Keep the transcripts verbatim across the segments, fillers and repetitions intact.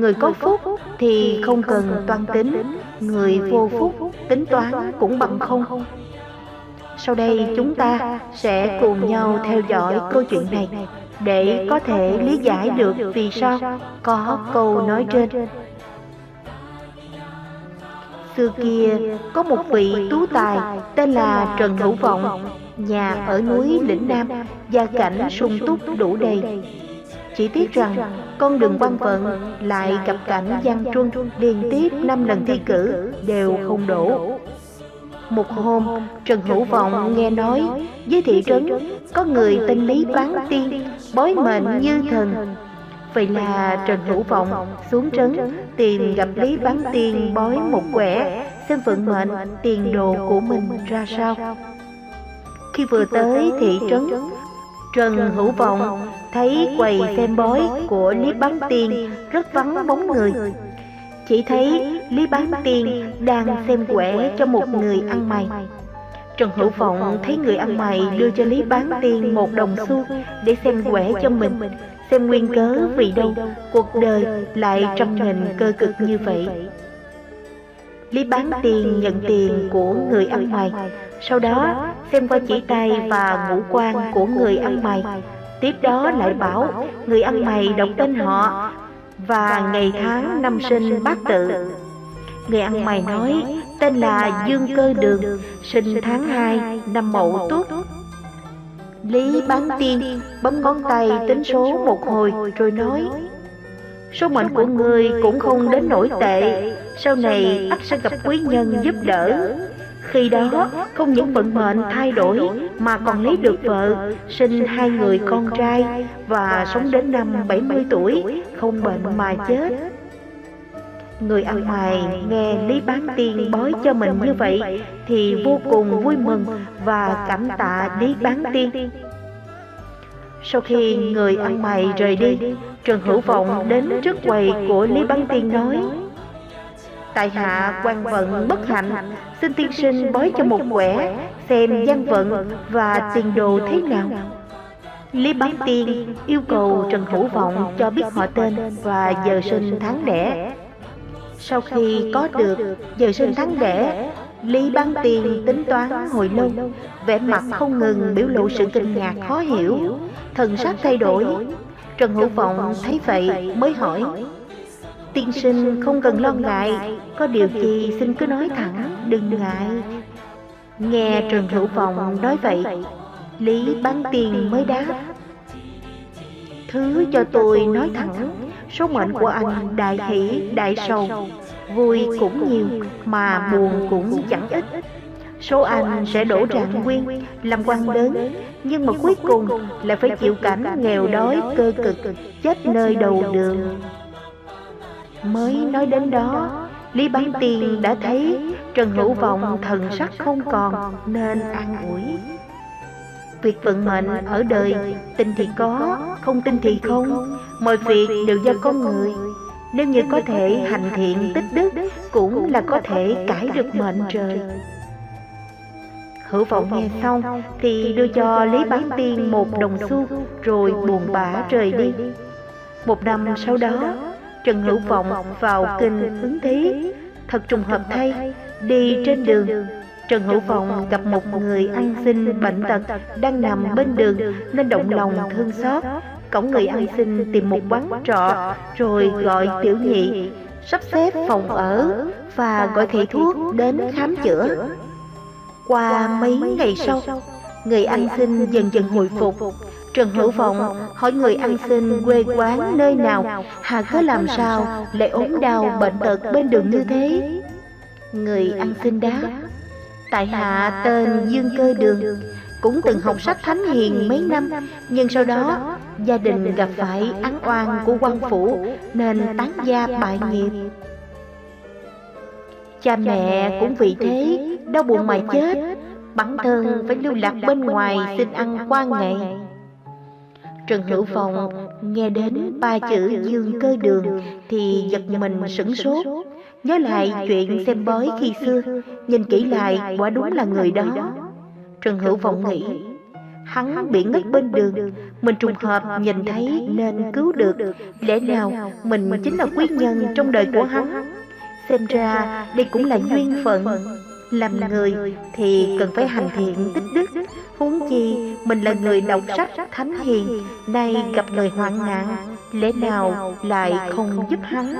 Người có phúc thì không cần toan tính, người vô phúc tính toán cũng bằng không. Sau đây chúng ta sẽ cùng nhau theo dõi câu chuyện này để có thể lý giải được vì sao có câu nói trên. Xưa kia có một vị tú tài tên là Trần Hữu Vọng, nhà ở núi Lĩnh Nam, gia cảnh sung túc đủ đầy. Chỉ tiếc rằng con đường quan vận lại gặp cảnh gian truân, liên tiếp năm lần thi cử đều không đổ. Một hôm, Trần Hữu Vọng nghe nói dưới thị trấn có người tên Lý Bán Tiên, bói mệnh như thần. Vậy là Trần Hữu Vọng xuống trấn tìm gặp Lý Bán Tiên bói một quẻ, xem vận mệnh tiền đồ của mình ra sao. Khi vừa tới thị trấn, Trần Hữu Vọng thấy quầy xem bói của Lý Bán Tiên rất vắng bóng người. Chỉ thấy Lý Bán Tiên đang xem quẻ cho một người ăn mày. Trần Hữu Vọng thấy người ăn mày đưa cho Lý Bán Tiên một đồng xu để xem quẻ cho mình, xem nguyên cớ vì đâu cuộc đời lại trăm nghìn cơ cực như vậy. Lý Bán Tiên nhận tiền của người ăn mày, sau đó xem qua chỉ tay và ngũ quan của người ăn mày. Tiếp đó lại bảo người ăn mày đọc tên họ và ngày tháng năm sinh bát tự. Người ăn mày nói tên là Dương Cơ Đường, sinh tháng hai năm Mậu Tuất. Lý Bán Tiên bấm ngón tay tính số một hồi rồi nói: số mệnh của ngươi cũng không đến nổi tệ, sau này ắt sẽ gặp quý nhân giúp đỡ. Khi đó không những vận mệnh thay đổi mà còn lấy được vợ, sinh hai người con trai và sống đến năm bảy mươi tuổi, không bệnh mà chết. Người ăn mày nghe Lý Bán Tiên bói cho mình như vậy thì vô cùng vui mừng và cảm tạ Lý Bán Tiên. Sau khi người ăn mày rời đi, Trần Hữu Vọng đến trước quầy của Lý Bán Tiên nói: tại hạ quan vận bất hạnh, xin tiên sinh bói cho một quẻ xem gian vận và tiền đồ thế nào. Lý Bán Tiên yêu cầu Trần Hữu Vọng cho biết họ tên và giờ sinh tháng đẻ. Sau khi có được giờ sinh tháng đẻ, Lý Bán Tiên tính toán hồi lâu, vẻ mặt không ngừng biểu lộ sự kinh ngạc khó hiểu, thần sắc thay đổi. Trần Hữu Vọng thấy vậy mới hỏi: tiên sinh không cần lo ngại, có điều gì xin cứ nói thẳng, đừng ngại. Nghe Trần Hữu Vọng nói vậy, Lý Bán Tiên mới đáp: thứ cho tôi nói thẳng, số mệnh của anh đại hỷ đại sầu, vui cũng nhiều mà buồn cũng chẳng ít. Số anh sẽ đổ trạng nguyên, làm quan lớn, nhưng mà cuối cùng lại phải chịu cảnh nghèo đói cơ cực, chết nơi đầu đường. Mới nói đến đó, Lý Bán Tiên đã thấy Trần Hữu Vọng thần sắc không còn nên an ủi: việc vận mệnh ở đời, tin thì có, không tin thì không, mọi việc đều do con người. Nếu như có thể hành thiện tích đức cũng là có thể cải được mệnh trời. Hữu Vọng nghe xong thì đưa cho Lý Bán Tiên một đồng xu rồi buồn bã rời đi. Một năm sau đó, Trần Hữu Vọng vào kinh ứng thí. Thật trùng hợp thay, đi trên đường, Trần Hữu Vọng gặp một người ăn xin bệnh tật đang nằm bên đường nên động lòng thương xót. Cõng người ăn xin tìm một quán trọ rồi gọi tiểu nhị sắp xếp phòng ở và gọi thầy thuốc đến khám chữa. Qua mấy ngày sau, người ăn xin dần dần hồi phục. Trần Hữu Vọng hỏi người ăn xin quê quán nơi nào, hà cớ làm sao lại ốm đau bệnh tật bên đường như thế. Người ăn xin đáp: tại hạ tên Dương Cơ Đường, cũng từng học sách thánh hiền mấy năm, nhưng sau đó gia đình gặp phải án oan của quan phủ nên tán gia bại nghiệp. Cha mẹ cũng vì thế đau buồn mà chết, bản thân phải lưu lạc bên ngoài xin ăn qua ngày. Trần Hữu Vọng nghe đến ba chữ Dương Cơ Đường thì giật mình sửng sốt, nhớ lại chuyện xem bói khi xưa, nhìn kỹ lại quả đúng là người đó. Trần Hữu Vọng nghĩ hắn bị ngất bên đường, mình trùng hợp nhìn thấy nên cứu được. Lẽ nào mình chính là quý nhân trong đời của hắn? Xem ra đây cũng là duyên phận. Làm người thì cần phải hành thiện tích đức, huống chi mình là người đọc sách thánh hiền, nay gặp lời hoạn nạn, lẽ nào lại không giúp hắn?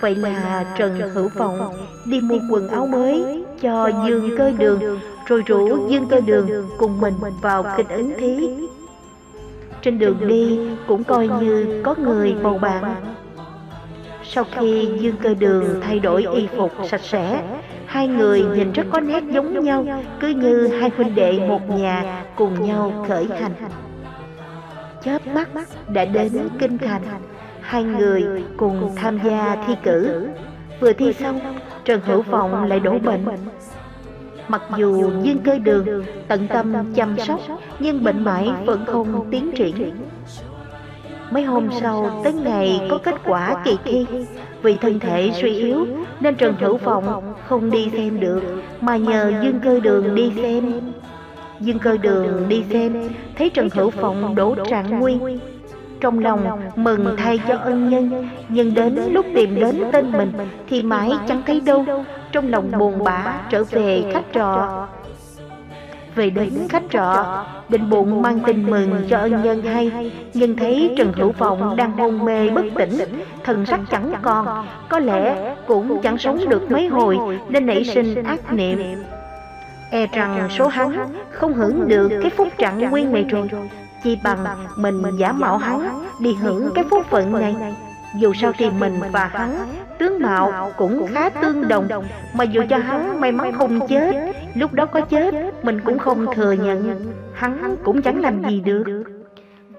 Vậy là Trần Hữu Vọng đi mua quần áo mới cho Dương Cơ Đường, rồi rủ Dương Cơ Đường cùng mình vào kinh ứng thí. Trên đường đi cũng coi như có người bầu bạn. Sau khi Dương Cơ Đường thay đổi y phục sạch sẽ, hai người nhìn rất có nét giống nhau, cứ như hai huynh đệ một nhà cùng nhau khởi hành. Chớp mắt đã đến kinh thành, hai người cùng tham gia thi cử. Vừa thi xong, Trần Hữu Vọng lại đổ bệnh. Mặc dù Dương Cơ Đường tận tâm chăm sóc, nhưng bệnh mãi vẫn không tiến triển. Mấy hôm sau, tới ngày có kết quả kỳ thi, vì thân thể suy yếu nên Trần Hữu Vọng không đi xem được, mà nhờ Dương Cơ Đường đi xem. Dương Cơ Đường đi xem, thấy Trần Hữu Vọng đổ trạng nguyên, trong lòng mừng thay cho ân nhân, nhưng đến lúc tìm đến tên mình thì mãi chẳng thấy đâu, trong lòng buồn bã trở về khách trọ. Về đến khách trọ, định bụng mang tin mừng cho ân nhân hay, nhưng thấy Trần Hữu Vọng đang hôn mê bất tỉnh, thần sắc chẳng còn, có lẽ cũng chẳng sống được mấy hồi nên nảy sinh ác niệm, e rằng số hắn không hưởng được cái phúc trạng nguyên này rồi, chỉ bằng mình giả mạo hắn đi hưởng cái phúc phận này. Dù sao thì mình và hắn tướng mạo cũng khá tương đồng, mà dù cho hắn may mắn không chết, lúc đó có chết mình cũng không thừa nhận, hắn cũng chẳng làm gì được.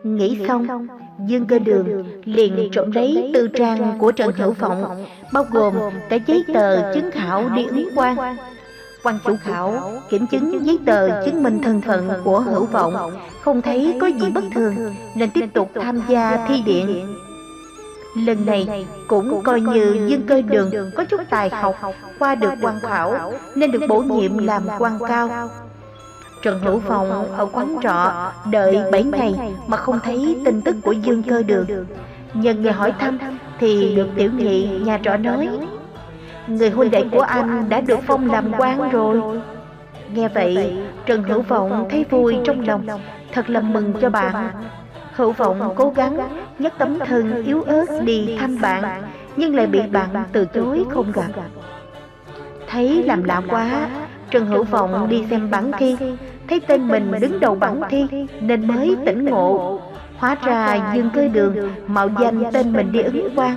Nghĩ xong, Dương Cơ Đường liền trộm lấy tư trang của Trần Hữu Vọng, bao gồm cả giấy tờ chứng khảo đi ứng quan. Quan chủ khảo kiểm chứng giấy tờ chứng minh thân phận của Hữu Vọng, không thấy có gì bất thường nên tiếp tục tham gia thi điện. Lần này cũng coi như Dương Cơ Đường có chút tài học, qua được quan khảo nên được bổ nhiệm làm quan cao. Trần Hữu Vọng ở quán trọ đợi bảy ngày mà không thấy tin tức của Dương Cơ Đường. Nhân ngày hỏi thăm thì được tiểu nhị nhà trọ nói: người huynh đệ của anh đã được phong làm quan rồi. Nghe vậy, Trần Hữu Vọng thấy vui trong lòng, thật là mừng cho bạn. Hữu Vọng cố gắng nhấc tấm thân yếu ớt đi thăm bạn, nhưng lại bị bạn từ chối không gặp. Thấy làm lạ quá, Trần Hữu Vọng đi xem bảng thi, thấy tên mình đứng đầu bảng thi nên mới tỉnh ngộ. Hóa ra Dương Cơ Đường mạo danh tên mình đi ứng quan.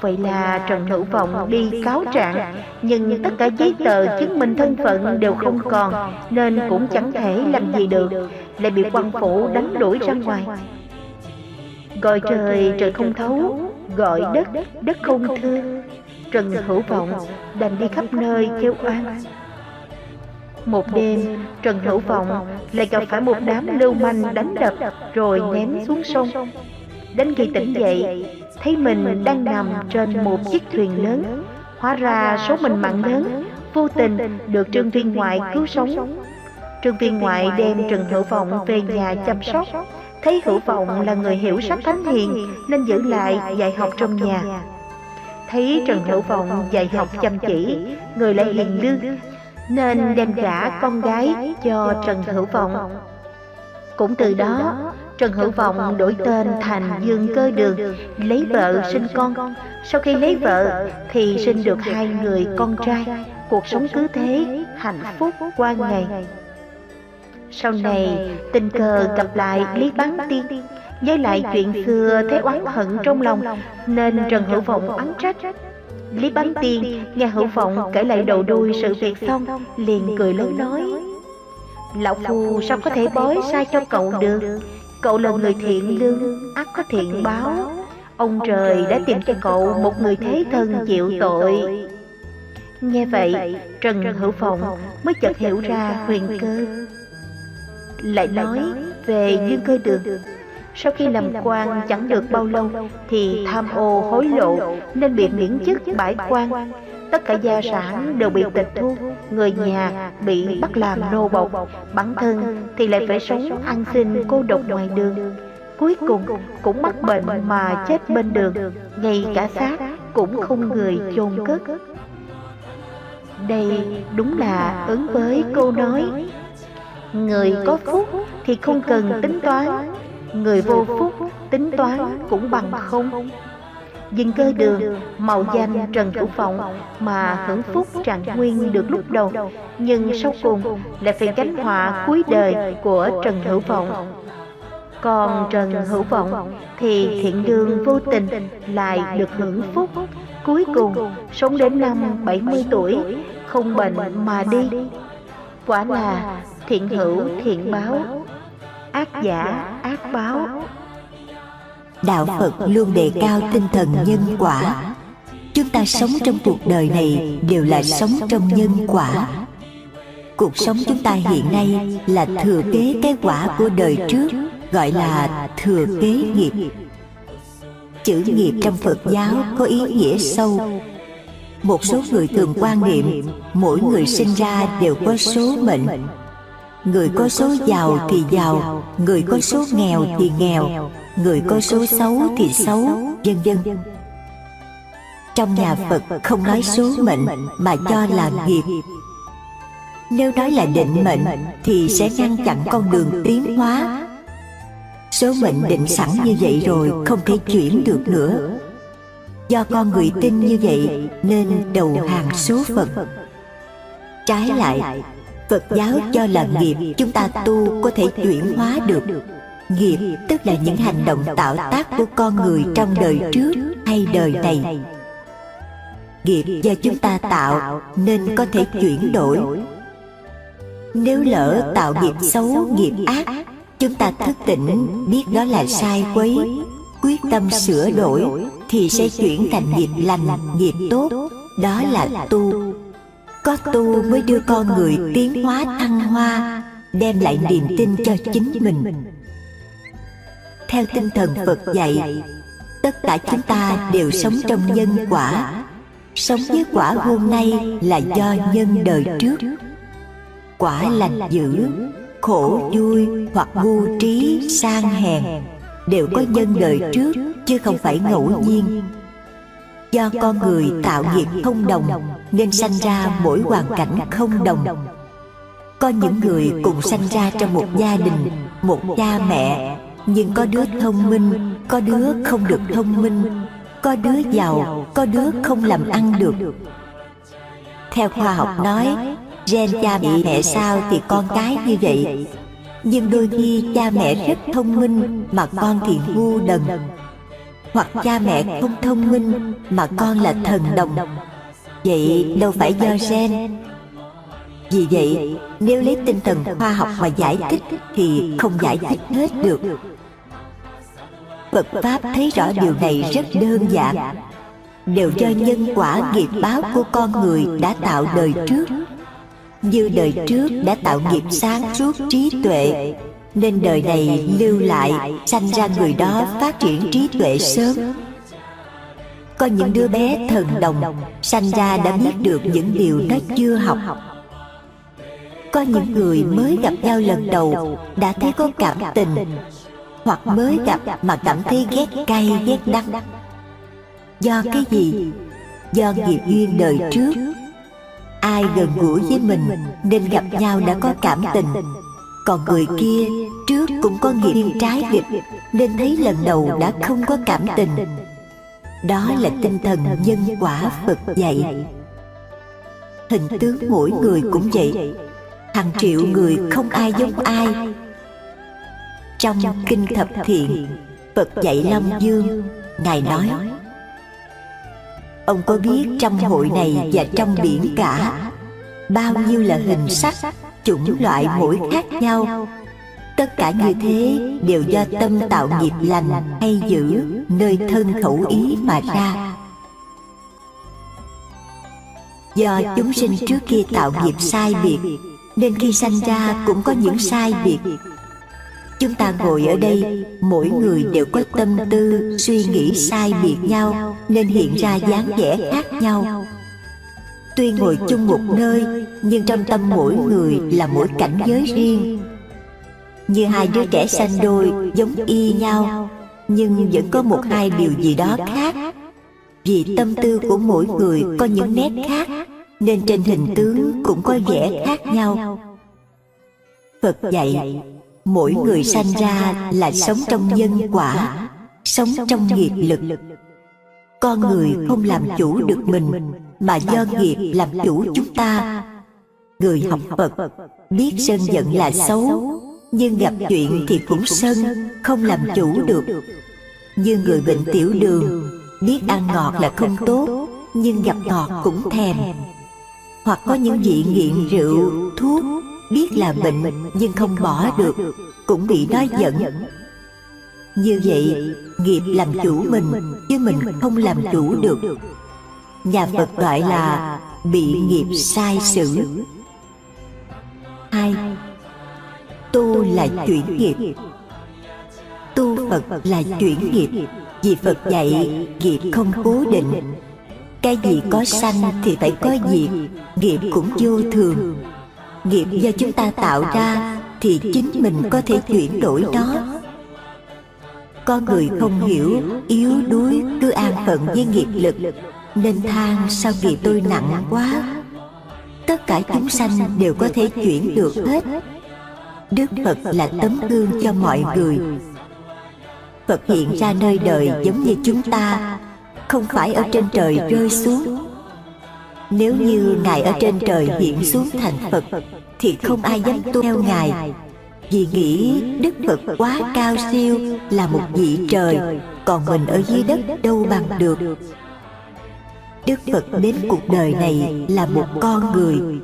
Vậy là Trần Hữu Vọng đi cáo trạng, nhưng tất cả giấy tờ chứng minh thân phận đều không còn, nên cũng chẳng thể làm gì được, lại bị quan phủ đánh đuổi ra ngoài. Gọi trời trời không thấu, gọi đất đất không thương, Trần Hữu Vọng đành đi khắp nơi kêu oan. Một đêm, Trần Hữu Vọng lại gặp phải một đám lưu manh đánh đập rồi ném xuống sông. Đến khi tỉnh dậy, thấy mình đang nằm trên một chiếc thuyền lớn. Hóa ra số mình mạng lớn, vô tình được Trương Viên Ngoại cứu sống. Trương Viên Ngoại đem Trần Hữu Vọng về nhà chăm sóc. Thấy Hữu Vọng là người hiểu sách thánh hiền nên giữ lại dạy học trong nhà. Thấy Trần Hữu Vọng dạy học chăm chỉ, người lại hiền lương, nên đem cả con gái cho Trần Hữu Vọng. Cũng từ đó, Trần Hữu Vọng đổi tên thành Dương Cơ Đường, lấy vợ sinh con. Sau khi lấy vợ thì sinh được hai người con trai, cuộc sống cứ thế hạnh phúc qua ngày. Sau này tình cờ gặp lại Lý Bán Tiên, nhớ lại chuyện xưa thấy oán hận trong lòng nên Trần Hữu Vọng oán trách. Lý Bán Tiên nghe Hữu Vọng kể lại đầu đuôi sự việc xong liền cười lớn nói: lão phu sao có thể bói sai cho cậu được? Cậu là người thiện lương, ắt có thiện báo. Ông trời đã tìm cho cậu một người thế thân chịu tội. Nghe vậy, Trần Hữu Vọng mới chợt hiểu ra huyền cơ. Lại nói về Dương Cơ Đường, sau khi làm quan chẳng được bao lâu thì tham ô hối lộ nên bị miễn chức bãi quan. tất cả gia sản đều bị tịch thu, người nhà bị bắt làm nô bộc, bản thân thì lại phải sống ăn xin cô độc ngoài đường. Cuối cùng cũng mắc bệnh mà chết bên đường, ngay cả xác cũng không người chôn cất. Đây đúng là ứng với câu nói: người có phúc thì không cần tính toán, người vô phúc tính toán cũng bằng không. Dương Cơ Đường mạo danh Trần Hữu Vọng mà hưởng phúc trạng nguyên được lúc đầu, nhưng sau cùng lại phải gánh họa cuối đời của Trần Hữu Vọng. Còn Trần Hữu Vọng thì thiện lương vô tình lại được hưởng phúc, cuối cùng sống đến năm bảy mươi tuổi, không bệnh mà đi. Quả là thiện hữu thiện báo, ác giả ác báo. Đạo Phật luôn đề cao tinh thần nhân quả. Chúng ta sống trong cuộc đời này đều là sống trong nhân quả. Cuộc sống chúng ta hiện nay là thừa kế cái quả của đời trước, gọi là thừa kế nghiệp. Chữ nghiệp trong Phật giáo có ý nghĩa sâu. Một số người thường quan niệm mỗi người sinh ra đều có số mệnh. Người có số giàu thì giàu, người có số nghèo thì nghèo, người có số xấu thì xấu, vân vân. Trong nhà Phật không nói số mệnh mà cho là nghiệp. Nếu nói là định mệnh thì sẽ ngăn chặn con đường tiến hóa. Số mệnh định sẵn như vậy rồi, không thể chuyển được nữa. Do con người tin như vậy nên đầu hàng số phận. Trái lại, Phật giáo cho là nghiệp chúng ta tu có thể chuyển hóa được. Nghiệp tức là những hành động tạo tác của con người trong đời trước hay đời này. Nghiệp do chúng ta tạo nên có thể chuyển đổi. Nếu lỡ tạo nghiệp xấu, nghiệp ác, chúng ta thức tỉnh biết đó là sai quấy, quyết tâm sửa đổi thì sẽ chuyển thành nghiệp lành, nghiệp tốt. Đó là tu. Có tu mới đưa con người tiến hóa thăng hoa, đem lại niềm tin cho chính mình. Theo tinh thần Phật dạy, tất cả chúng ta đều sống trong nhân quả. Sống với quả hôm nay là do nhân đời trước. Quả lành dữ, khổ vui hoặc ngu trí sang hèn đều có nhân đời trước, chứ không phải ngẫu nhiên. Do con người tạo nghiệp không đồng nên sanh ra mỗi hoàn cảnh không đồng. Có những người cùng sanh ra trong một gia đình, một cha mẹ, nhưng có đứa thông minh, có đứa không được thông minh, có đứa giàu, có đứa không làm ăn được. Theo khoa học nói, gen cha mẹ sao thì con cái như vậy. Nhưng đôi khi cha mẹ rất thông minh mà con thì ngu đần, hoặc cha mẹ không thông minh mà con là thần đồng. Vậy đâu phải do gen. Vì vậy, nếu lấy tinh thần khoa học mà giải thích thì không giải thích hết được. Phật Pháp thấy rõ điều này rất đơn giản. Đều do nhân quả nghiệp báo của con người đã tạo đời trước. Như đời trước đã tạo nghiệp sáng suốt trí tuệ, nên đời này lưu lại, sanh ra người đó phát triển trí tuệ sớm. Có những đứa bé thần đồng, sanh ra đã biết được những điều nó chưa học. Có những người mới gặp nhau lần đầu đã thấy có cảm tình, hoặc mới gặp mà cảm thấy ghét cay ghét đắng. Do cái gì? Do nghiệp duyên đời trước. Ai gần gũi với mình nên gặp nhau đã có cảm tình, còn người kia trước cũng có nghiệp trái nghịch nên thấy lần đầu đã không có cảm tình. Đó là tinh thần nhân quả Phật dạy. Hình tướng mỗi người cũng vậy, hàng triệu người không ai giống ai. Trong Kinh Thập Thiện, Phật dạy Long Dương, Ngài nói: ông có biết trong hội này và trong biển cả, bao nhiêu là hình sắc, chủng loại mỗi khác nhau. Tất cả như thế đều do tâm tạo nghiệp lành hay dữ nơi thân khẩu ý mà ra. Do chúng sinh trước kia tạo nghiệp sai biệt, nên khi sanh ra cũng có những sai biệt. Chúng ta ngồi ở đây, mỗi người đều có tâm tư, suy nghĩ sai biệt nhau, nên hiện ra dáng vẻ khác nhau. tuy ngồi chung một nơi, nhưng trong tâm mỗi người là mỗi cảnh giới riêng. Như hai đứa trẻ sanh đôi giống y nhau, nhưng vẫn có một hai điều gì đó khác. Vì tâm tư của mỗi người có những nét khác, nên trên hình tướng cũng có vẻ khác nhau. Phật dạy, mỗi người sanh ra là sống trong nhân quả, sống trong nghiệp lực. Con người không làm chủ được mình, mà do nghiệp làm chủ chúng ta. Người học Phật biết sân giận là xấu, nhưng gặp chuyện thì cũng sân, không làm chủ được. Như người bệnh tiểu đường biết ăn ngọt là không tốt, nhưng gặp ngọt cũng thèm. Hoặc có những vị nghiện rượu, thuốc, biết là bệnh nhưng không bỏ được, cũng bị nói giận. Như vậy, nghiệp làm chủ mình, chứ mình không làm chủ được. Nhà Phật gọi là bị nghiệp sai xử. Hai, tu là chuyển nghiệp. Tu Phật là chuyển nghiệp, vì Phật dạy nghiệp không cố định. Cái gì có sanh thì phải có diệt, nghiệp cũng vô thường. Nghiệp do chúng ta tạo ra thì chính mình có thể chuyển đổi nó. Con người không hiểu, yếu đuối, cứ an phận với nghiệp lực, nên than sao nghiệp tôi nặng quá. Tất cả chúng sanh đều có thể chuyển được hết. Đức Phật là tấm gương cho mọi người. Phật hiện ra nơi đời giống như chúng ta, không phải ở trên trời rơi xuống. Nếu như Ngài ở trên trời hiện xuống thành Phật, thì không ai dám tu theo Ngài. Vì nghĩ Đức Phật quá cao siêu, là một vị trời, còn mình ở dưới đất đâu bằng được. Đức Phật đến cuộc đời này là một con người,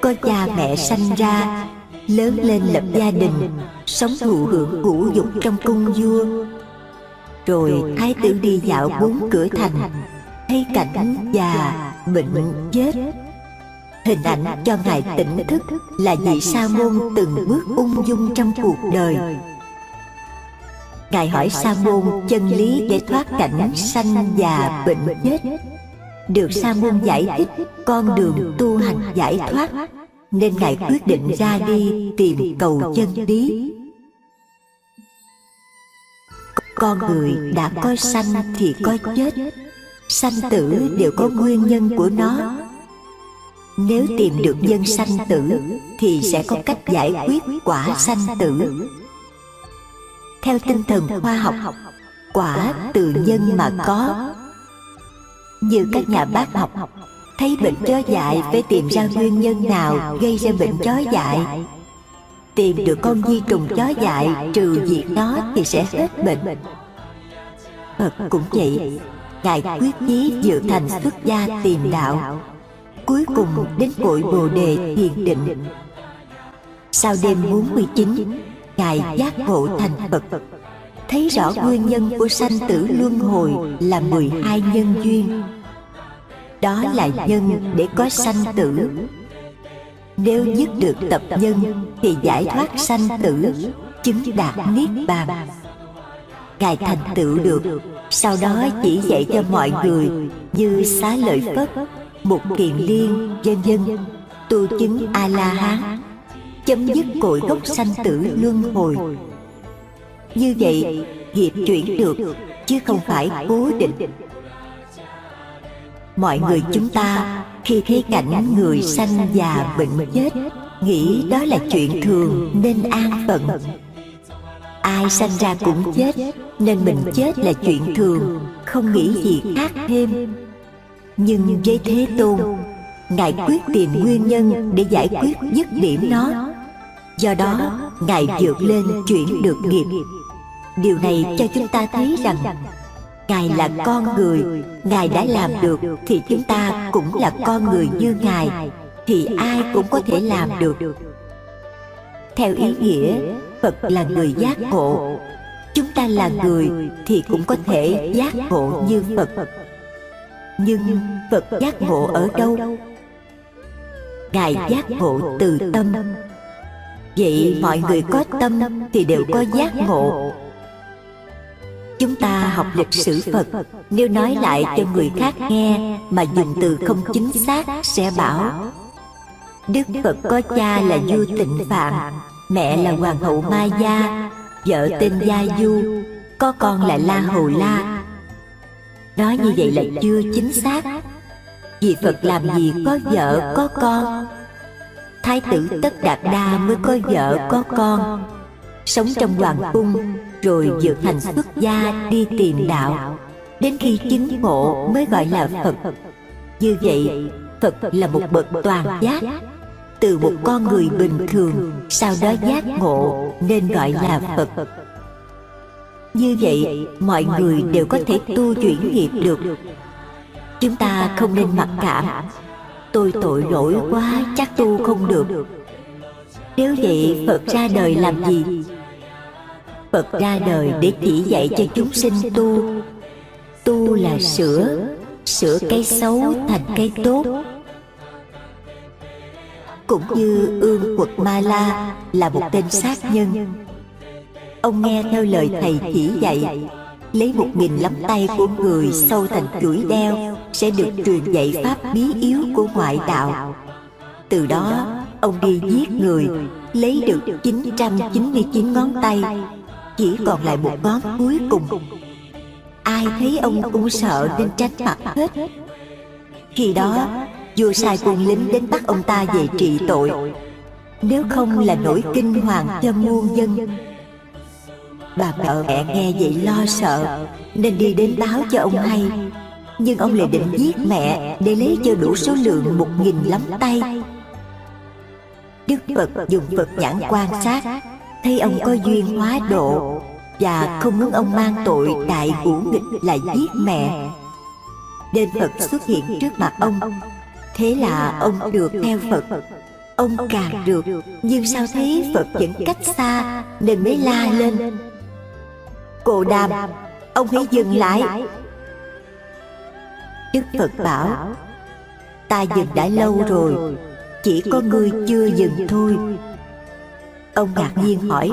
có cha mẹ sanh ra, lớn lên lập gia đình, sống thụ hưởng cũ dục trong cung vua. Rồi Thái tử đi dạo bốn cửa thành, thấy cảnh già, bệnh, chết. Hình ảnh cho Ngài tỉnh thức là vị sa môn từng bước ung dung trong cuộc đời. Ngài hỏi sa môn chân lý để thoát cảnh sanh già bệnh chết. Được sa môn giải thích con đường tu hành giải thoát, nên Ngài quyết định ra đi tìm cầu chân lý. Con người đã có sanh thì có chết, sanh tử đều có nguyên nhân của nó. Nếu tìm được nhân sanh tử, thì sẽ có cách giải quyết quả sanh tử. Theo tinh thần khoa học, quả từ nhân mà có. Như các nhà bác học, thấy bệnh chó dại phải tìm ra nguyên nhân nào gây ra bệnh chó dại. Tìm được con vi trùng chó dại trừ diệt nó thì sẽ hết bệnh. Phật cũng vậy, Ngài quyết chí dự thành xuất gia tìm đạo. Cuối cùng đến cội Bồ Đề thiền định. Sau đêm bốn mươi chín, Ngài giác ngộ thành Phật, thấy rõ nguyên nhân của sanh tử luân hồi là mười hai nhân duyên. Đó là nhân để có sanh tử. Nếu dứt được tập nhân thì giải thoát sanh tử, chứng đạt niết bàn. Ngài thành tựu được, sau đó chỉ dạy cho mọi người như Xá Lợi Phất, Một Kiền Liên, vân vân, tu chứng A-la-hán, chấm dứt cội gốc sanh tử luân hồi. Như vậy, nghiệp chuyển được, chứ không phải cố định. Mọi người chúng ta, khi thấy cảnh người sanh già bệnh chết, nghĩ đó là chuyện thường nên an phận. Ai sanh ra cũng chết, nên mình chết là chuyện thường, không nghĩ gì khác thêm. Nhưng với Thế Tôn, Ngài quyết tìm nguyên nhân để giải quyết dứt điểm nó. Do đó, Ngài vượt lên chuyển được nghiệp. Điều này cho chúng ta thấy rằng, Ngài là con người, Ngài đã làm được thì chúng ta cũng là con người như Ngài, thì ai cũng có thể làm được. Theo ý nghĩa, Phật là người giác ngộ. Chúng ta là người thì cũng có thể giác ngộ như Phật. Nhưng Phật giác ngộ ở đâu? Ngài giác ngộ từ tâm. Vậy mọi người có tâm thì đều có giác ngộ. Chúng ta học lịch sử Phật, nếu nói lại cho người khác nghe mà dùng từ không chính xác sẽ bảo Đức Phật có cha là vua Tịnh Phạm, mẹ là hoàng hậu Ma Da, vợ tên Gia Du, có con là La Hầu La. Nói như vậy là chưa chính xác. Vì Phật làm gì có vợ có con. Thái tử Tất Đạt Đa mới có vợ có con, sống trong hoàng cung, rồi vượt thành xuất gia đi tìm đạo, đến khi chứng ngộ mới gọi là Phật. Như vậy, Phật là một bậc toàn giác, từ một con người bình thường sau đó giác ngộ nên gọi là Phật. Như vậy, mọi người đều có thể tu chuyển nghiệp được. Chúng ta không nên mặc cảm, tôi tội lỗi quá chắc tu không được. Nếu vậy, Phật ra đời làm gì? Phật ra đời để chỉ dạy cho chúng sinh tu. Tu là sửa, sửa cái xấu thành cái tốt. Cũng như Ương Quật Ma La là một tên sát nhân. Ông nghe theo lời thầy chỉ dạy, lấy một nghìn lắm tay của người sâu thành chuỗi đeo, sẽ được truyền dạy pháp bí yếu của ngoại đạo. Từ đó, ông đi giết người, lấy được chín trăm chín mươi chín ngón tay, chỉ còn lại một ngón cuối cùng. Ai thấy ông cũng sợ nên tránh mặt hết. Khi đó, vua sai quân lính đến bắt ông ta về trị tội, nếu không là nỗi kinh hoàng cho muôn dân. Bà vợ mẹ nghe vậy lo sợ nên đi đến báo cho ông hay, nhưng ông lại định giết mẹ để lấy cho đủ số lượng một nghìn lắm tay. Đức Phật dùng Phật nhãn quan sát, thấy ông có duyên hóa độ và không muốn ông mang tội đại vũ nghịch là giết mẹ, nên Phật xuất hiện trước mặt ông. Thế là ông được theo Phật. Ông càng được, nhưng sao thấy Phật vẫn cách xa nên mới la lên: Cô Đàm, ông hãy dừng lại. Đức Phật bảo: Ta dừng đã lâu rồi, chỉ có ngươi chưa dừng thôi. Ông ngạc nhiên hỏi: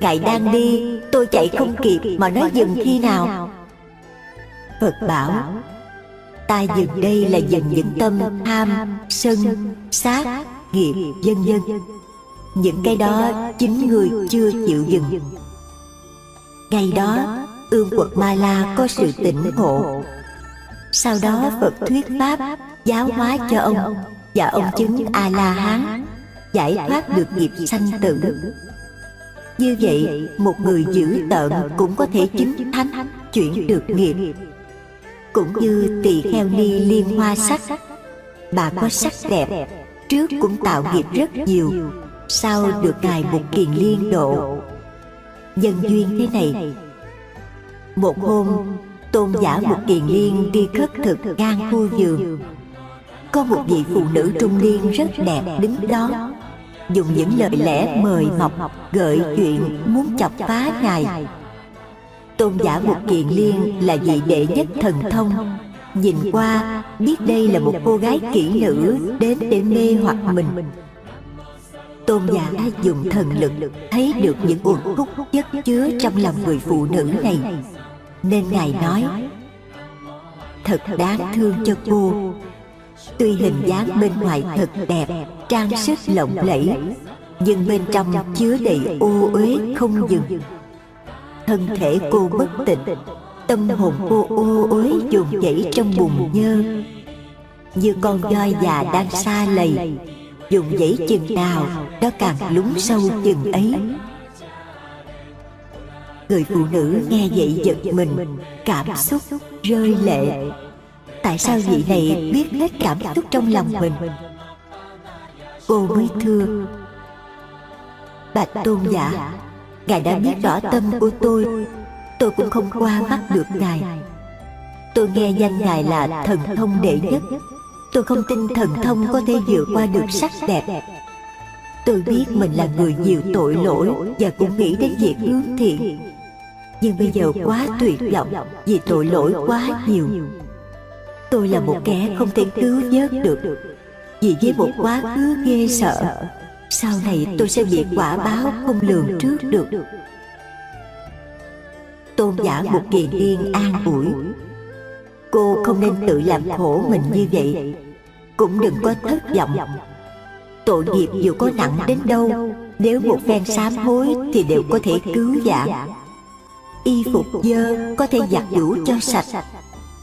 Ngài đang đi, tôi chạy không kịp mà nói dừng khi nào? Phật bảo: Ta dừng đây là dừng những tâm tham, sân, sát, nghiệp, vân vân. Những cái đó chính người chưa chịu dừng. Ngày đó, Ương Quật Ma La có sự tỉnh ngộ. Sau đó Phật thuyết pháp, giáo hóa cho ông, và ông chứng A-la-hán, giải thoát được nghiệp sanh tử. Như vậy, một người dữ tợn cũng có thể chứng thánh, chuyển được nghiệp. Cũng như tỳ kheo ni Liên Hoa Sắc, bà có sắc đẹp, trước cũng tạo nghiệp rất nhiều, sau được Ngài Một Kiền Liên độ. Nhân duyên thế này, một hôm tôn giả Một Kiền Liên đi khất thực ngang khu vườn, có một vị phụ nữ trung niên rất đẹp đứng đó, dùng những lời lẽ mời mọc gợi chuyện muốn chọc phá Ngài. Tôn giả Một Kiền Liên là vị đệ nhất thần thông, nhìn qua biết đây là một cô gái kỹ nữ đến để mê hoặc mình. Tôn giả dùng thần lực thấy được những uẩn khúc chất chứa trong lòng người phụ nữ này, nên Ngài nói: Thật đáng thương cho cô. Tuy hình dáng bên ngoài thật đẹp, trang sức lộng lẫy, nhưng bên trong chứa đầy ô uế không dừng. Thân thể cô bất tịnh, tâm hồn cô ô uế dồn dẫy trong bùn nhơ, như con voi già đang sa lầy, dồn dẫy chừng nào nó càng lún sâu chừng ấy. Người phụ nữ nghe vậy giật mình, cảm xúc rơi lệ. Tại sao vị này biết hết cảm xúc trong lòng mình? Cô mới thưa: Bạch tôn giả, Ngài đã biết rõ tâm của tôi, tôi cũng không qua mắt được Ngài. Tôi nghe danh Ngài là thần thông đệ nhất, tôi không tin thần thông có thể vượt qua được sắc đẹp. Tôi biết mình là người nhiều tội lỗi và cũng nghĩ đến việc hướng thiện, nhưng bây giờ quá tuyệt vọng vì tội lỗi quá nhiều. Tôi là một kẻ không thể cứu vớt được, vì với một quá khứ ghê sợ, sau này tôi sẽ bị quả báo không lường trước được. Tôn giả Một Kiền Liên an ủi: cô không nên tự làm khổ mình như vậy, cũng đừng có thất vọng. Tội nghiệp dù có nặng đến đâu, nếu một phen sám hối thì đều có thể cứu vãn. Y phục dơ có thể giặt giũ cho sạch,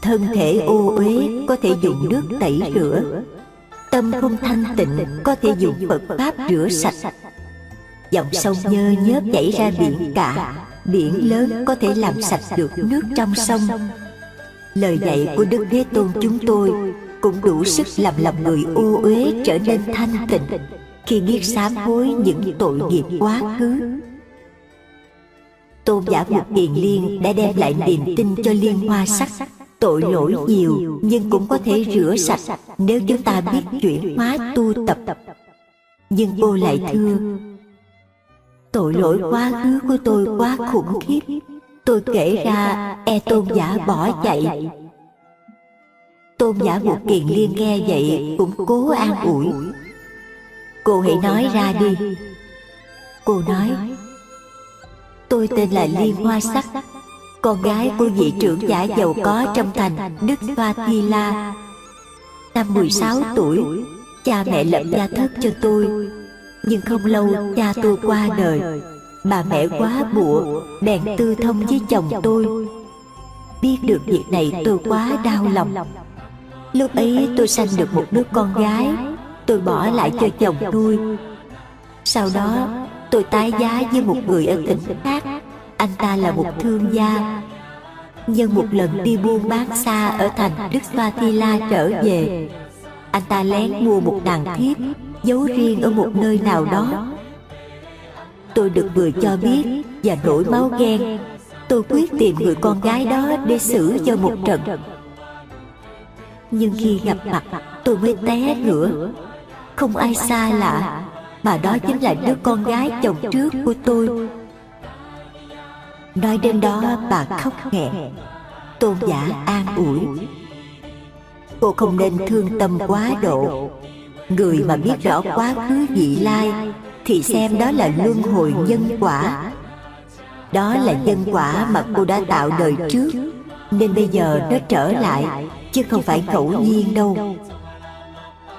thân thể ô uế có thể dùng nước tẩy rửa, tâm không thanh tịnh có thể dùng Phật pháp rửa sạch. Dòng sông nhơ nhớp chảy ra biển cả, biển lớn có thể làm sạch được nước trong sông. Lời dạy của Đức Thế Tôn chúng tôi cũng đủ sức làm lòng người ô uế trở nên thanh tịnh khi biết sám hối những tội nghiệp quá khứ. Tôn giả Một Kiền Liên đã đem lại niềm tin cho Liên Hoa Sắc. Tội lỗi nhiều nhưng cũng có thể rửa sạch nếu chúng ta biết chuyển hóa tu tập. Nhưng cô lại thưa: tội lỗi quá khứ của tôi quá khủng khiếp, tôi kể ra e tôn giả bỏ chạy. Tôn giả Một Kiền Liên nghe vậy cũng cố an ủi: cô hãy nói ra đi. Cô nói: tôi tên là Liên Hoa Sắc, con gái của vị trưởng giả giàu có trong thành Đức Hoa Thi La. Năm mười sáu tuổi, cha mẹ lập gia thất cho tôi. Nhưng không lâu cha tôi qua đời, bà mẹ quá bụa bèn tư thông với chồng tôi. Biết được việc này tôi quá đau lòng. Lúc ấy tôi sanh được một đứa con gái, tôi bỏ lại cho chồng nuôi. Sau đó tôi tái giá với một người ở tỉnh khác. Anh ta là một thương gia. Nhưng một lần đi buôn bán xa ở thành Đức Ba Thi La trở về, anh ta lén mua một đàn thiếp giấu riêng ở một nơi nào đó. Tôi được người cho biết và nổi máu ghen. Tôi quyết tìm người con gái đó để xử cho một trận. Nhưng khi gặp mặt tôi mới té ngửa. Không ai xa lạ mà đó chính là đứa con gái chồng trước của tôi. Nói đến đó bà khóc nghẹn. Tôn giả an ủi: cô không nên thương tâm quá độ. Người mà biết rõ quá khứ vị lai thì xem đó là luân hồi nhân quả. Đó là nhân quả mà cô đã tạo đời trước, nên bây giờ nó trở lại, chứ không phải ngẫu nhiên đâu.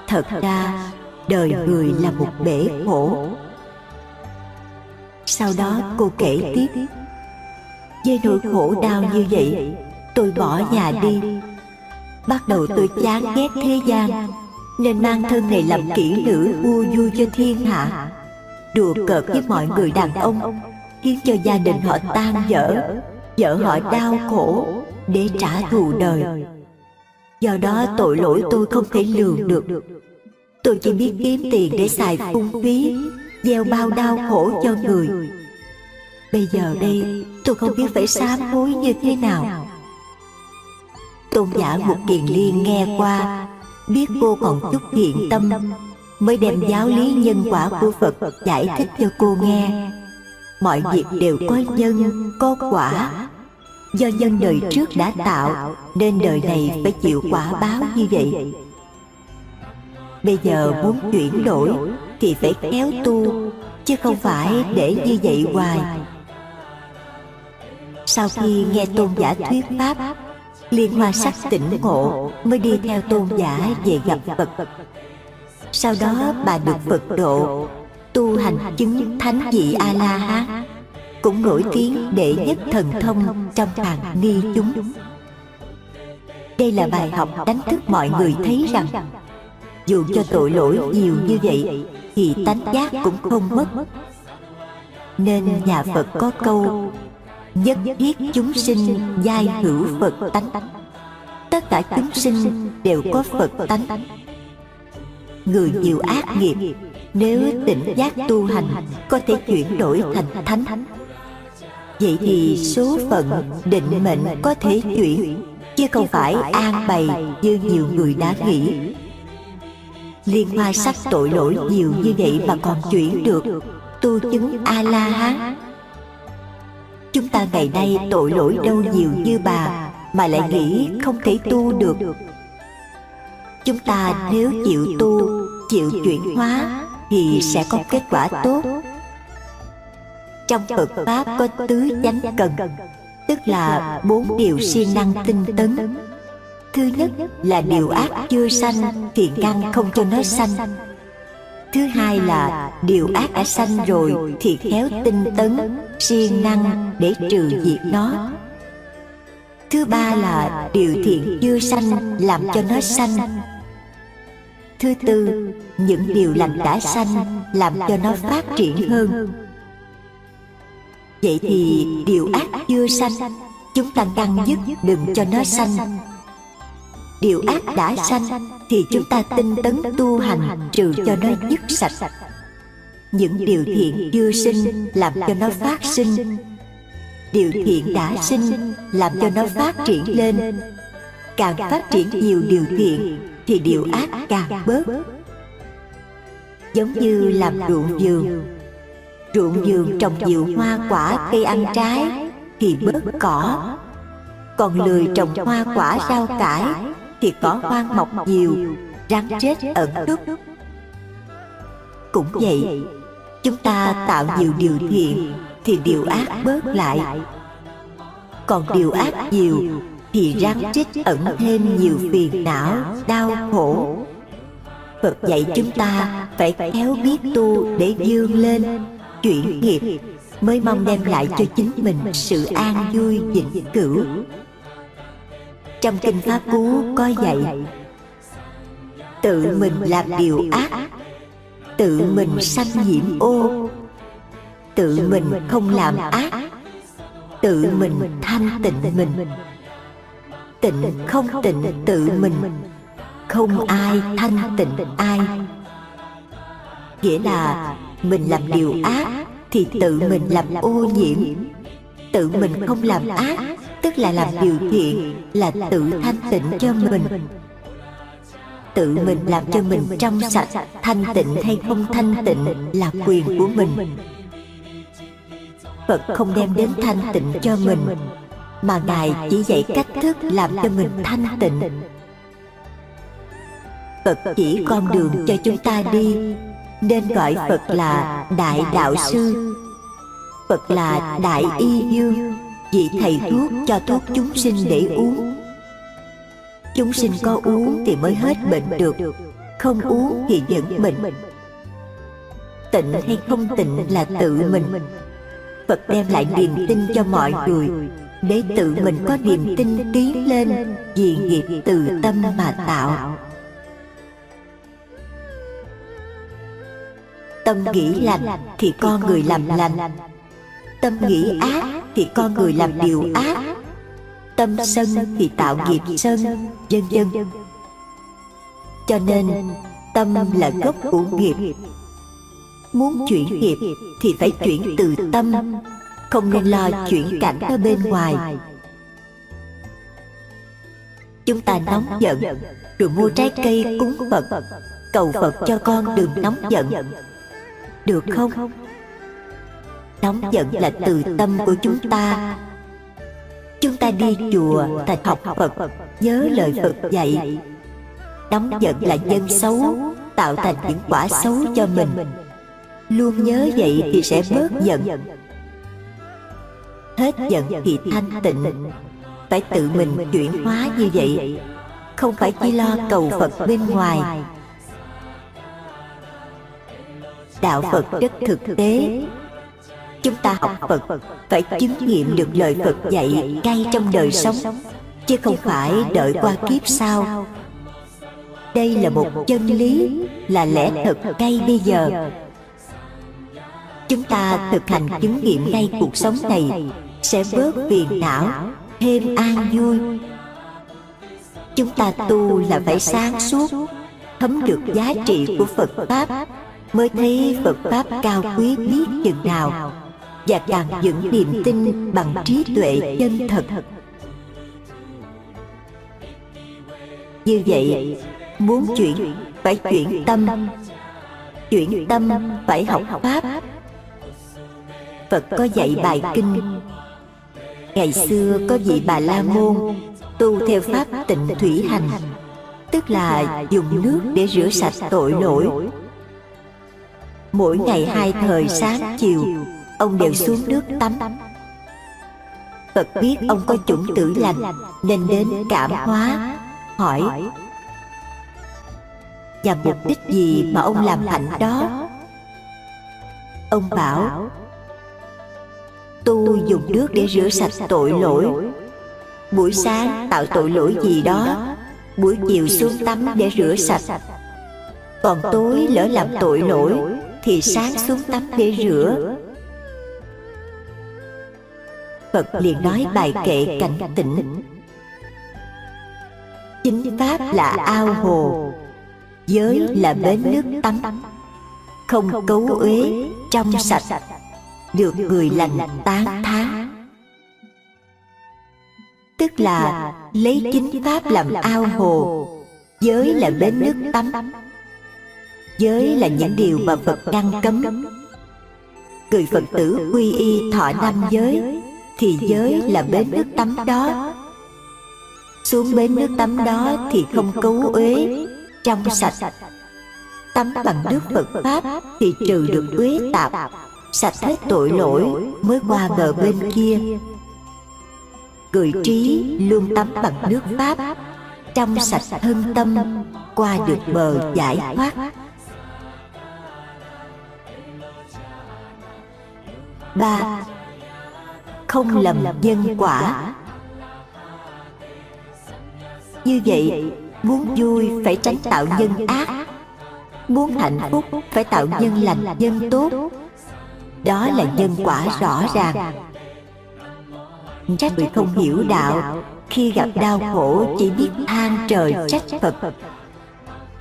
Thật ra đời người là một bể khổ. Sau đó cô kể tiếp: với nỗi khổ đau như vậy, tôi bỏ nhà đi. Bắt đầu tôi chán ghét thế gian, nên mang thân này làm kỹ nữ mua vui cho thiên hạ, đùa cợt với mọi người đàn ông, khiến cho gia đình họ tan vỡ, vợ họ đau khổ để trả thù đời. Do đó tội lỗi tôi không thể lường được. Tôi chỉ biết kiếm tiền để xài phung phí, gieo bao đau khổ cho người. Bây giờ đây tôi không biết phải sám hối như thế nào. Tôn giả Một Kiền Liên nghe qua, biết cô còn chút thiện tâm, mới đem giáo lý nhân quả của Phật giải thích cho cô nghe. Mọi việc đều có nhân, có quả. Do nhân đời trước đã tạo, nên đời này phải chịu quả báo như vậy. Bây giờ muốn chuyển đổi thì phải khéo tu, chứ không phải để như vậy hoài. Sau khi nghe tôn giả thuyết pháp, Liên Hoa Sắc tỉnh ngộ, mới đi theo tôn giả về gặp Phật. Sau đó bà được Phật độ, tu hành chứng thánh vị A-la-hán, cũng nổi tiếng đệ nhất thần thông trong hàng ni chúng. Đây là bài học đánh thức mọi người thấy rằng dù cho tội lỗi nhiều như vậy thì tánh giác cũng không mất. Nên nhà Phật có câu: nhất thiết chúng sinh giai hữu Phật tánh. Tất cả chúng sinh đều có Phật tánh. Người nhiều ác nghiệp, nếu tỉnh giác tu hành, có thể chuyển đổi thành thánh. Vậy thì số phận, định mệnh có thể chuyển, chứ không phải an bày như nhiều người đã nghĩ. Liên Hoa Sắc tội lỗi nhiều như vậy mà còn chuyển được, tu chứng A-la-hán. Chúng ta ngày nay tội lỗi đâu nhiều như bà, mà lại nghĩ không thể tu được. Chúng ta nếu chịu tu, chịu chuyển hóa, thì sẽ có kết quả tốt. Trong Phật Pháp có tứ chánh cần, tức là bốn điều siêng năng tinh tấn. Thứ nhất là điều ác chưa sanh, thiện căn không cho nó sanh. Thứ hai là điều ác đã sanh rồi thì khéo tinh tấn, siêng năng để trừ diệt nó. Thứ ba là điều thiện chưa sanh làm cho nó sanh. Thứ tư, những điều lành đã sanh làm cho nó phát triển hơn. Vậy thì điều ác chưa sanh, chúng ta ngăn dứt đừng cho nó sanh. Điều ác đã sanh thì chúng ta tinh tấn tu hành trừ cho nó dứt sạch. Những điều thiện chưa sinh làm cho nó phát sinh. Điều thiện đã sinh làm cho nó phát triển lên. Càng phát triển nhiều điều thiện thì điều ác càng bớt. Giống như làm ruộng vườn, ruộng vườn trồng nhiều hoa quả cây ăn trái thì bớt cỏ. Còn lười trồng hoa quả rau cải thì cỏ hoang mọc nhiều, rắn rết ẩn núp. Cũng vậy, chúng ta tạo nhiều điều thiện thì điều ác bớt lại. Còn điều ác nhiều thì rắn rết ẩn thêm nhiều phiền não, đau khổ. Phật dạy chúng ta phải khéo biết tu để vươn lên, chuyển nghiệp, mới mong đem lại cho chính mình sự an vui vĩnh cửu. Trong Kinh Pháp Cú có dạy: tự mình làm điều ác, tự mình sanh nhiễm ô, tự mình không làm ác, tự mình thanh tịnh mình. Tịnh không tịnh tự mình, không ai thanh tịnh ai. Nghĩa là mình làm điều ác thì tự mình làm ô nhiễm. Tự mình không làm ác, tức là làm điều thiện, là tự thanh tịnh cho mình. Tự mình làm cho mình trong sạch, thanh tịnh hay không thanh tịnh là quyền của mình. Phật không đem đến thanh tịnh cho mình, mà Ngài chỉ dạy cách thức làm cho mình thanh tịnh. Phật chỉ con đường cho chúng ta đi, nên gọi Phật là Đại Đạo Sư. Phật là Đại Y Dương, vị thầy thuốc cho thuốc chúng sinh để uống. Chúng sinh có uống thì mới hết bệnh được, không uống thì vẫn bệnh. Tịnh hay không tịnh là tự mình. Phật đem lại niềm tin cho mọi người, để tự mình có niềm tin tiến lên, vì nghiệp từ tâm mà tạo. Tâm nghĩ lành thì con người làm lành, tâm nghĩ ác thì con người làm điều ác, tâm sân thì tạo nghiệp sân, vân vân. Cho nên tâm là gốc của nghiệp. Muốn chuyển nghiệp thì phải chuyển từ tâm, không nên lo chuyển cảnh ở bên ngoài. Chúng ta nóng giận rồi mua trái cây cúng Phật, cầu Phật cho con đừng nóng giận, được không? Nóng giận là từ tâm của chúng ta. Chúng ta đi chùa ta học Phật, nhớ lời Phật dạy. Nóng giận là nhân xấu, tạo thành những quả xấu cho mình. Luôn nhớ vậy thì sẽ bớt giận. Hết giận thì thanh tịnh. Phải tự mình chuyển hóa như vậy, không phải chỉ lo cầu Phật bên ngoài. Đạo Phật rất thực tế. Chúng ta học Phật phải chứng nghiệm được lời Phật dạy ngay trong đời sống, chứ không phải đợi qua kiếp sau. Đây là một chân lý, là lẽ thật ngay bây giờ. Chúng ta thực hành chứng nghiệm ngay cuộc sống này sẽ bớt phiền não, thêm an vui. Chúng ta tu là phải sáng suốt, thấm được giá trị của Phật Pháp, mới thấy Phật Pháp cao quý biết chừng nào, và càng vững niềm tin bằng trí tuệ chân thật. Như vậy, muốn chuyển phải chuyển tâm, chuyển tâm phải học Pháp. Phật có dạy bài kinh. Ngày xưa có vị Bà La Môn tu theo pháp Tịnh Thủy Hành, tức là dùng nước để rửa sạch tội lỗi. Mỗi ngày hai thời sáng chiều, ông đều xuống nước tắm. Phật biết ông có chủng tử lành nên đến cảm hóa, hỏi: và mục đích gì mà ông làm hạnh đó? Ông bảo: tu dùng nước để rửa sạch tội lỗi. Buổi sáng tạo tội lỗi gì đó, buổi chiều xuống tắm để rửa sạch. Còn tối lỡ làm tội lỗi thì sáng xuống tắm để rửa. Phật liền nói bài kệ cảnh tỉnh: chính pháp là ao hồ, giới là bến nước tắm, không cấu uế, trong sạch, được người lành tán thán. Tức là lấy chính pháp làm ao hồ, giới là bến nước tắm. Giới là những điều mà Phật ngăn cấm. Người Phật tử quy y thọ năm giới thì giới là bến nước tắm đó. Xuống bến nước tắm đó thì không cấu uế, trong sạch. Tắm bằng nước Phật pháp thì trừ được uế tạp, sạch hết tội lỗi mới qua bờ bên kia. Người trí luôn tắm bằng nước pháp, trong sạch thân tâm, qua được bờ giải thoát. Ba, không lầm nhân quả. Như vậy, muốn vui phải tránh tạo nhân ác, muốn hạnh phúc phải tạo nhân lành, nhân tốt. Đó là nhân quả rõ ràng. Trách người không hiểu đạo, khi gặp đau khổ chỉ biết than trời trách Phật.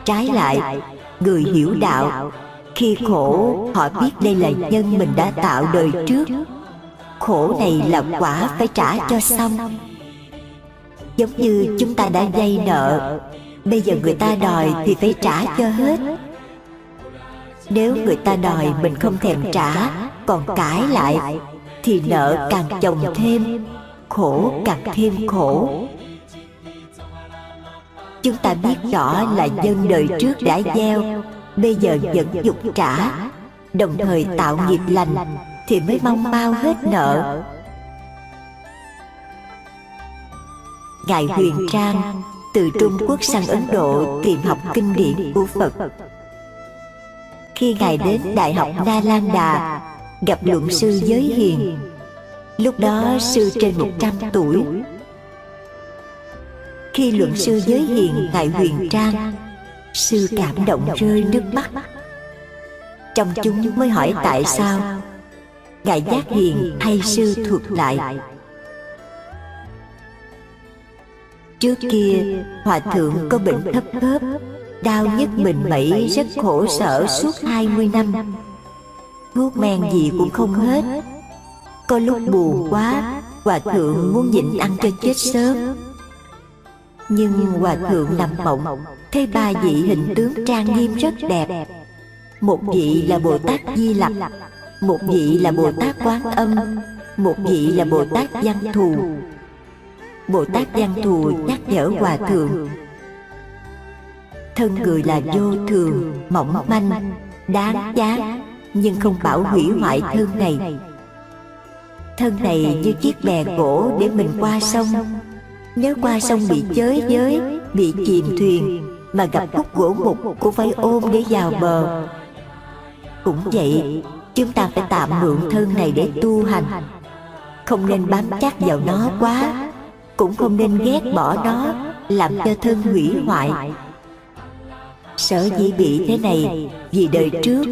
Trái lại, người hiểu đạo, khi khổ họ biết đây là nhân mình đã tạo đời trước, khổ này là quả phải trả cho xong. Giống như chúng ta đã vay nợ, bây giờ người ta đòi thì phải trả cho hết. Nếu người ta đòi mình không thèm trả, còn cãi lại, thì nợ càng chồng thêm, khổ càng thêm khổ. Chúng ta biết rõ là dân đời trước đã gieo, bây giờ vẫn dục trả, đồng thời tạo nghiệp lành, thì mới mong mau hết nợ. Ngài Huyền Trang từ Trung Quốc sang Ấn Độ tìm học kinh điển của Phật. Khi Ngài đến Đại học Na Lan Đà, gặp luận sư Giới Hiền. Lúc đó sư trên một trăm tuổi. Khi luận sư Giới Hiền tại Huyền Trang, sư cảm động rơi nước mắt. Trong chúng mới hỏi tại sao. Ngài Giác Hiền thay sư thuật lại: trước kia hòa thượng có bệnh thấp khớp, đau nhức mình mẩy, rất khổ sở suốt hai mươi năm. Thuốc men gì cũng không hết. Có lúc buồn quá, hòa thượng muốn nhịn ăn cho chết sớm. Nhưng hòa thượng nằm mộng, thấy ba vị hình tướng trang nghiêm rất đẹp. Một vị là Bồ Tát Di Lặc, một vị là Bồ Tát Quán Âm, một vị là Bồ Tát Văn Thù. Bồ Tát Văn Thù nhắc nhở hòa thượng: thân người là vô thường, mỏng manh, đáng chán, nhưng không bảo hủy hoại thân này. Thân này như chiếc bè gỗ để mình qua sông. Nếu qua sông bị chới giới, bị chìm thuyền, mà gặp khúc gỗ mục cũng phải ôm để vào bờ. Cũng vậy, chúng ta phải tạm mượn thân này để tu hành. Không nên bám chắc vào nó quá, cũng không nên ghét bỏ nó, làm cho thân hủy hoại. Sở dĩ bị thế này, vì đời trước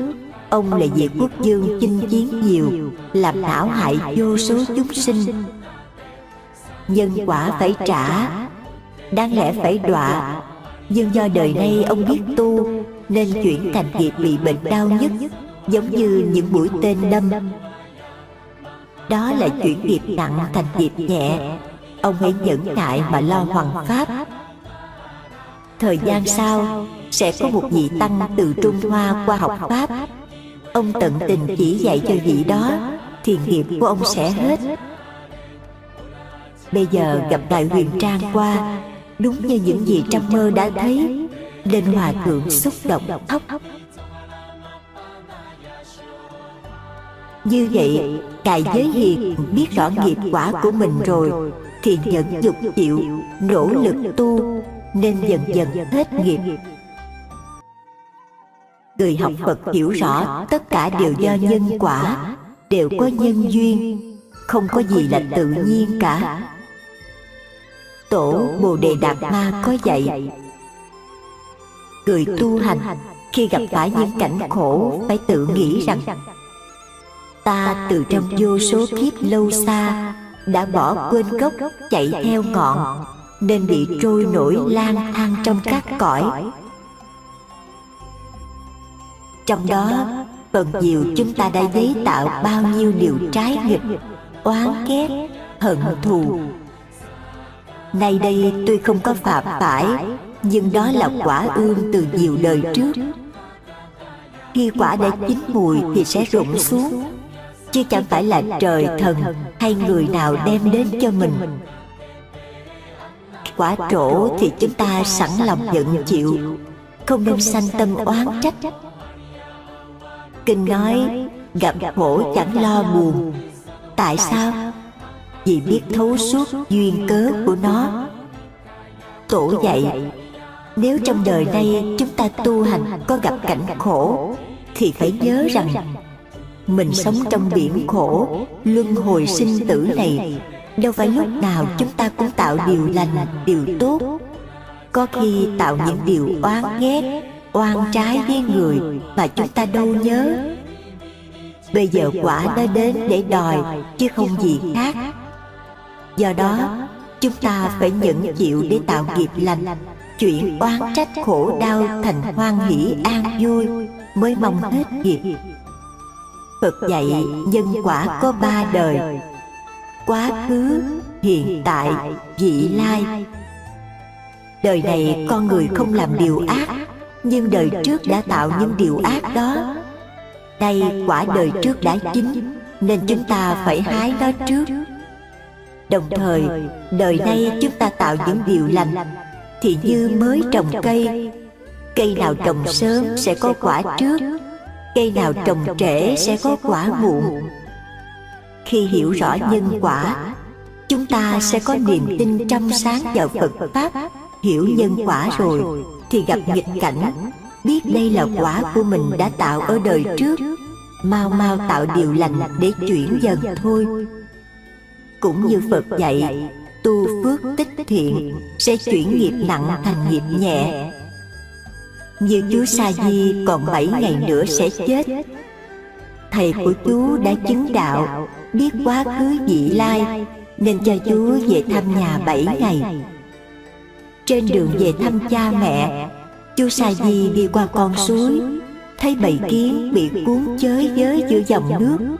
ông là Diệt Quốc Vương chinh chiến nhiều, làm não hại vô số chúng sinh. Nhân quả phải trả, đáng lẽ phải đọa, nhưng do đời nay ông biết tu, nên chuyển thành nghiệp bị bệnh đau nhất, giống như những mũi tên đâm. Đó là chuyển nghiệp nặng thành nghiệp nhẹ. Ông hãy nhẫn nại mà lo hoằng pháp. Thời gian sau, sẽ có một vị tăng từ Trung Hoa qua học pháp. Ông tận tình chỉ dạy cho vị đó, thì nghiệp của ông sẽ hết. Bây giờ gặp Đại Huyền Trang qua, đúng như những gì trong mơ đã thấy, nên hòa thượng xúc động khóc. Như vậy, cài giới hiền biết rõ nghiệp quả của mình rồi thì nhẫn dục chịu, nỗ lực tu, nên dần dần hết nghiệp. Người học Phật hiểu rõ tất cả đều do nhân quả, đều có nhân duyên, không có gì là tự nhiên cả. Tổ Bồ Đề Đạt Ma có dạy, người tu hành khi gặp phải những cảnh khổ phải tự nghĩ rằng ta từ trong vô số kiếp lâu xa đã bỏ quên gốc chạy theo ngọn, nên bị trôi nổi lang thang trong các cõi. Trong đó phần nhiều chúng ta đã giấy tạo bao nhiêu điều trái nghịch, oán ghét, hận thù. Nay đây tuy không có phạm phải, nhưng đó là quả ương từ nhiều đời trước. Khi quả đã chín mùi thì sẽ rụng xuống, chứ chẳng phải là trời thần hay người nào đem đến cho mình. Quả trổ thì chúng ta sẵn lòng nhận chịu, không nên sanh tâm oán trách. Kinh nói gặp khổ chẳng lo buồn. Tại sao? Vì biết thấu suốt duyên cớ của nó. Tổ dạy, nếu trong đời nay chúng ta tu hành có gặp cảnh khổ thì phải nhớ rằng mình sống trong biển khổ, luân hồi sinh tử này, đâu phải lúc nào chúng ta cũng tạo điều lành, điều tốt. Có khi tạo những điều oán ghét, oan trái với người mà chúng ta đâu nhớ. Bây giờ quả đã đến để đòi, chứ không gì khác. Do đó, chúng ta phải nhẫn chịu để tạo nghiệp lành, chuyển oán trách khổ đau thành hoan hỷ an vui, mới mong hết nghiệp. Phật dạy nhân quả có ba đời: quá khứ, hiện tại, vị lai. Đời này con người không làm điều ác, nhưng đời trước đã tạo những điều ác đó. Đây quả đời trước đã chín, nên chúng ta phải hái nó trước. Đồng thời, đời nay chúng ta tạo những điều lành, thì như mới trồng cây. Cây nào trồng sớm sẽ có quả trước, cây nào trồng trễ sẽ có quả muộn. Khi hiểu rõ nhân quả, chúng ta sẽ có niềm tin trong sáng vào Phật Pháp. Hiểu nhân quả rồi thì gặp nghịch cảnh, biết đây là quả của mình đã tạo ở đời trước, mau mau tạo điều lành để chuyển dần thôi. Cũng như Phật dạy, tu phước tích thiện sẽ chuyển nghiệp nặng thành nghiệp nhẹ. Như chú Sa-di còn bảy ngày nữa sẽ chết. Thầy của chú đã chứng đạo, biết quá khứ vị lai, nên cho chú về thăm nhà bảy ngày. Trên đường về thăm cha mẹ, chú Sa-di đi qua con suối, thấy bầy kiến bị cuốn chới với giữa dòng nước.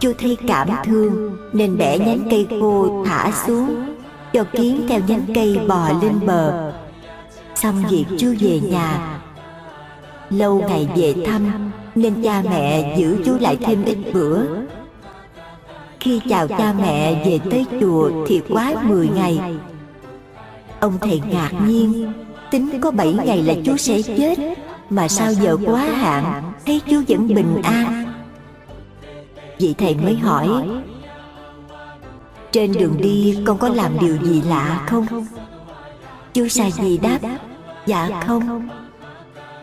Chú thấy cảm thương nên bẻ nhánh cây khô thả xuống, cho kiến theo nhánh cây bò lên bờ. Xong việc chú về nhà. Lâu ngày về thăm nên cha mẹ giữ chú lại thêm ít bữa. Khi chào cha mẹ về tới chùa thì quá mười ngày. Ông thầy ngạc nhiên, tính có bảy ngày là chú sẽ chết, mà sao giờ quá hạn, thấy chú vẫn bình an. Vị thầy mới hỏi, trên đường đi con có làm điều gì lạ không? Chú Sa-di đáp, dạ không.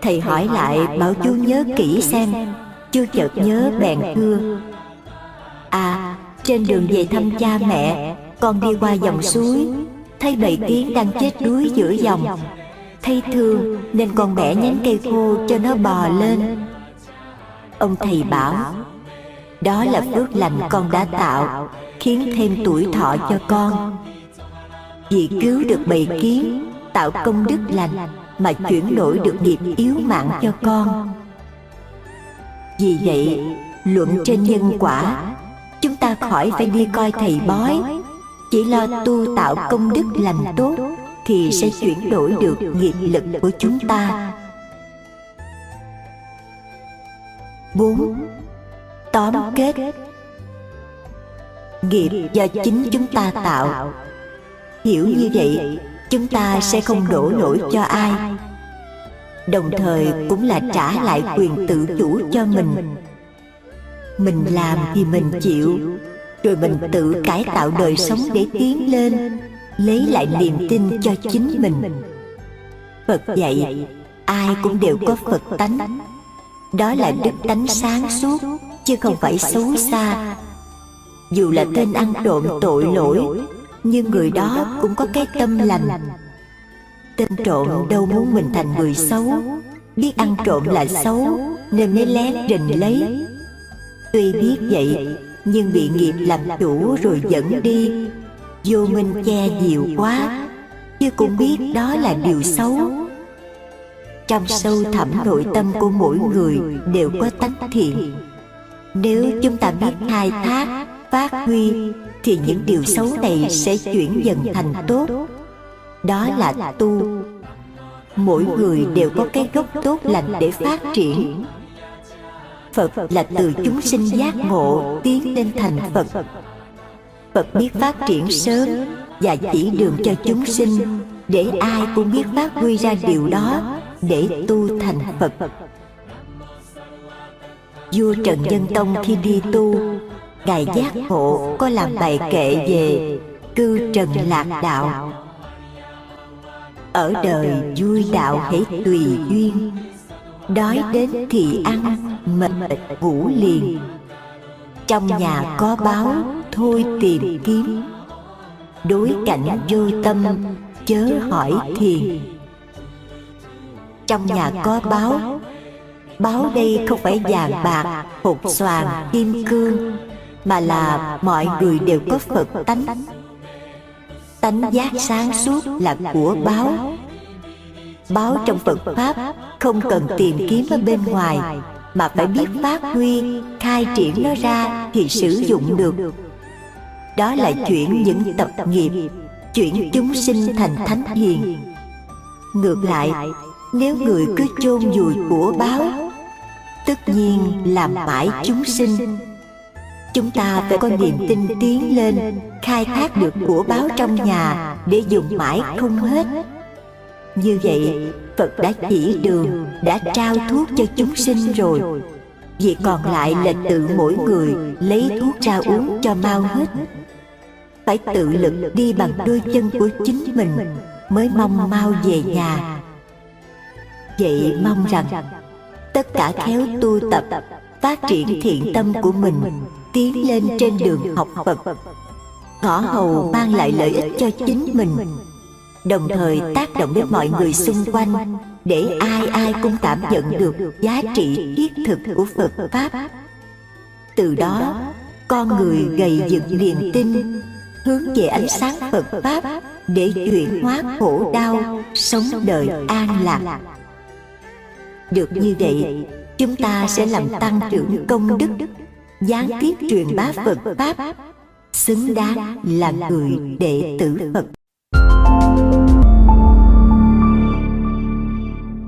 Thầy hỏi lại bảo chú nhớ kỹ xem, chú chợt nhớ bèn thưa, à, trên đường về thăm cha mẹ, con đi qua dòng suối, thấy bầy kiến đang chết đuối giữa dòng. Thấy thương nên con bẻ nhánh cây khô cho nó bò lên. Ông thầy bảo, đó là phước lành con đã tạo, khiến thêm tuổi thọ cho con. Vì cứu được bầy kiến, tạo công đức lành mà chuyển đổi được nghiệp yếu mạng cho con. Vì vậy, luận trên nhân quả, chúng ta khỏi phải đi coi thầy bói, chỉ lo tu tạo công đức lành tốt thì sẽ chuyển đổi được nghiệp lực của chúng ta. Bốn. Tóm kết. Nghiệp do chính chúng ta tạo. Hiểu như vậy, chúng ta sẽ không đổ lỗi cho ai. Đồng thời cũng là trả lại quyền tự chủ cho mình. Mình làm thì mình chịu, rồi mình tự cải tạo đời sống để tiến lên, lấy lại niềm tin cho chính mình. Phật dạy ai cũng đều có Phật tánh. Đó là đức tánh sáng suốt, chứ không phải xấu xa. Dù là tên ăn trộm tội lỗi, nhưng người đó cũng có cái tâm lành. Tên trộm đâu muốn mình thành người xấu, biết ăn trộm là xấu nên mới lén rình lấy. Tuy biết vậy nhưng bị nghiệp làm chủ rồi dẫn đi, vô minh che nhiều quá, chứ cũng biết đó là điều xấu. Trong sâu thẳm nội tâm của mỗi người đều có tánh thiện. Nếu chúng ta biết khai thác, phát huy, thì những điều xấu này sẽ chuyển dần thành tốt. Đó là tu. Mỗi người đều có cái gốc tốt lành để phát triển. Phật là từ chúng sinh giác ngộ tiến lên thành Phật. Phật biết phát triển sớm và chỉ đường cho chúng sinh, để ai cũng biết phát huy ra điều đó để tu thành Phật. Vua Trần Nhân Tông khi đi tu, Ngài giác ngộ có làm bài kệ về cư trần lạc đạo. Ở đời vui đạo hãy tùy duyên, đói đến thì ăn, mệt ngủ liền. Trong nhà có báo thôi tìm kiếm, đối cảnh vô tâm chớ hỏi thiền. Trong nhà có báo, báo đây không phải vàng bạc, hột xoàn, kim cương, mà là mọi người đều có Phật tánh. Tánh giác sáng suốt là của báo. Báo trong Phật Pháp không cần tìm kiếm ở bên ngoài, mà phải biết phát huy, khai triển nó ra thì sử dụng được. Đó là chuyển những tập nghiệp, chuyển chúng sinh thành thánh hiền. Ngược lại, nếu người cứ chôn vùi của báo, tất nhiên làm mãi chúng sinh. Chúng ta phải có niềm tin tiến lên, khai thác được của báo trong nhà để dùng mãi không hết. Như vậy, Phật đã chỉ đường, đã trao thuốc cho chúng sinh rồi. Việc còn lại là tự mỗi người lấy thuốc ra uống cho mau hết. Phải tự lực đi bằng đôi chân của chính mình mới mong mau về nhà. Vậy mong rằng tất cả khéo tu tập, phát triển thiện tâm của mình, tiến lên trên đường học Phật, ngõ hầu mang lại lợi ích cho chính mình, đồng thời tác động đến mọi người xung quanh, để ai ai cũng cảm nhận được giá trị thiết thực của Phật Pháp. Từ đó, con người gầy dựng niềm tin, hướng về ánh sáng Phật Pháp để chuyển hóa khổ đau, sống đời an lạc. Được như vậy, chúng ta sẽ làm tăng trưởng công đức, gián tiếp truyền bá Phật Pháp, xứng đáng là người đệ tử Phật.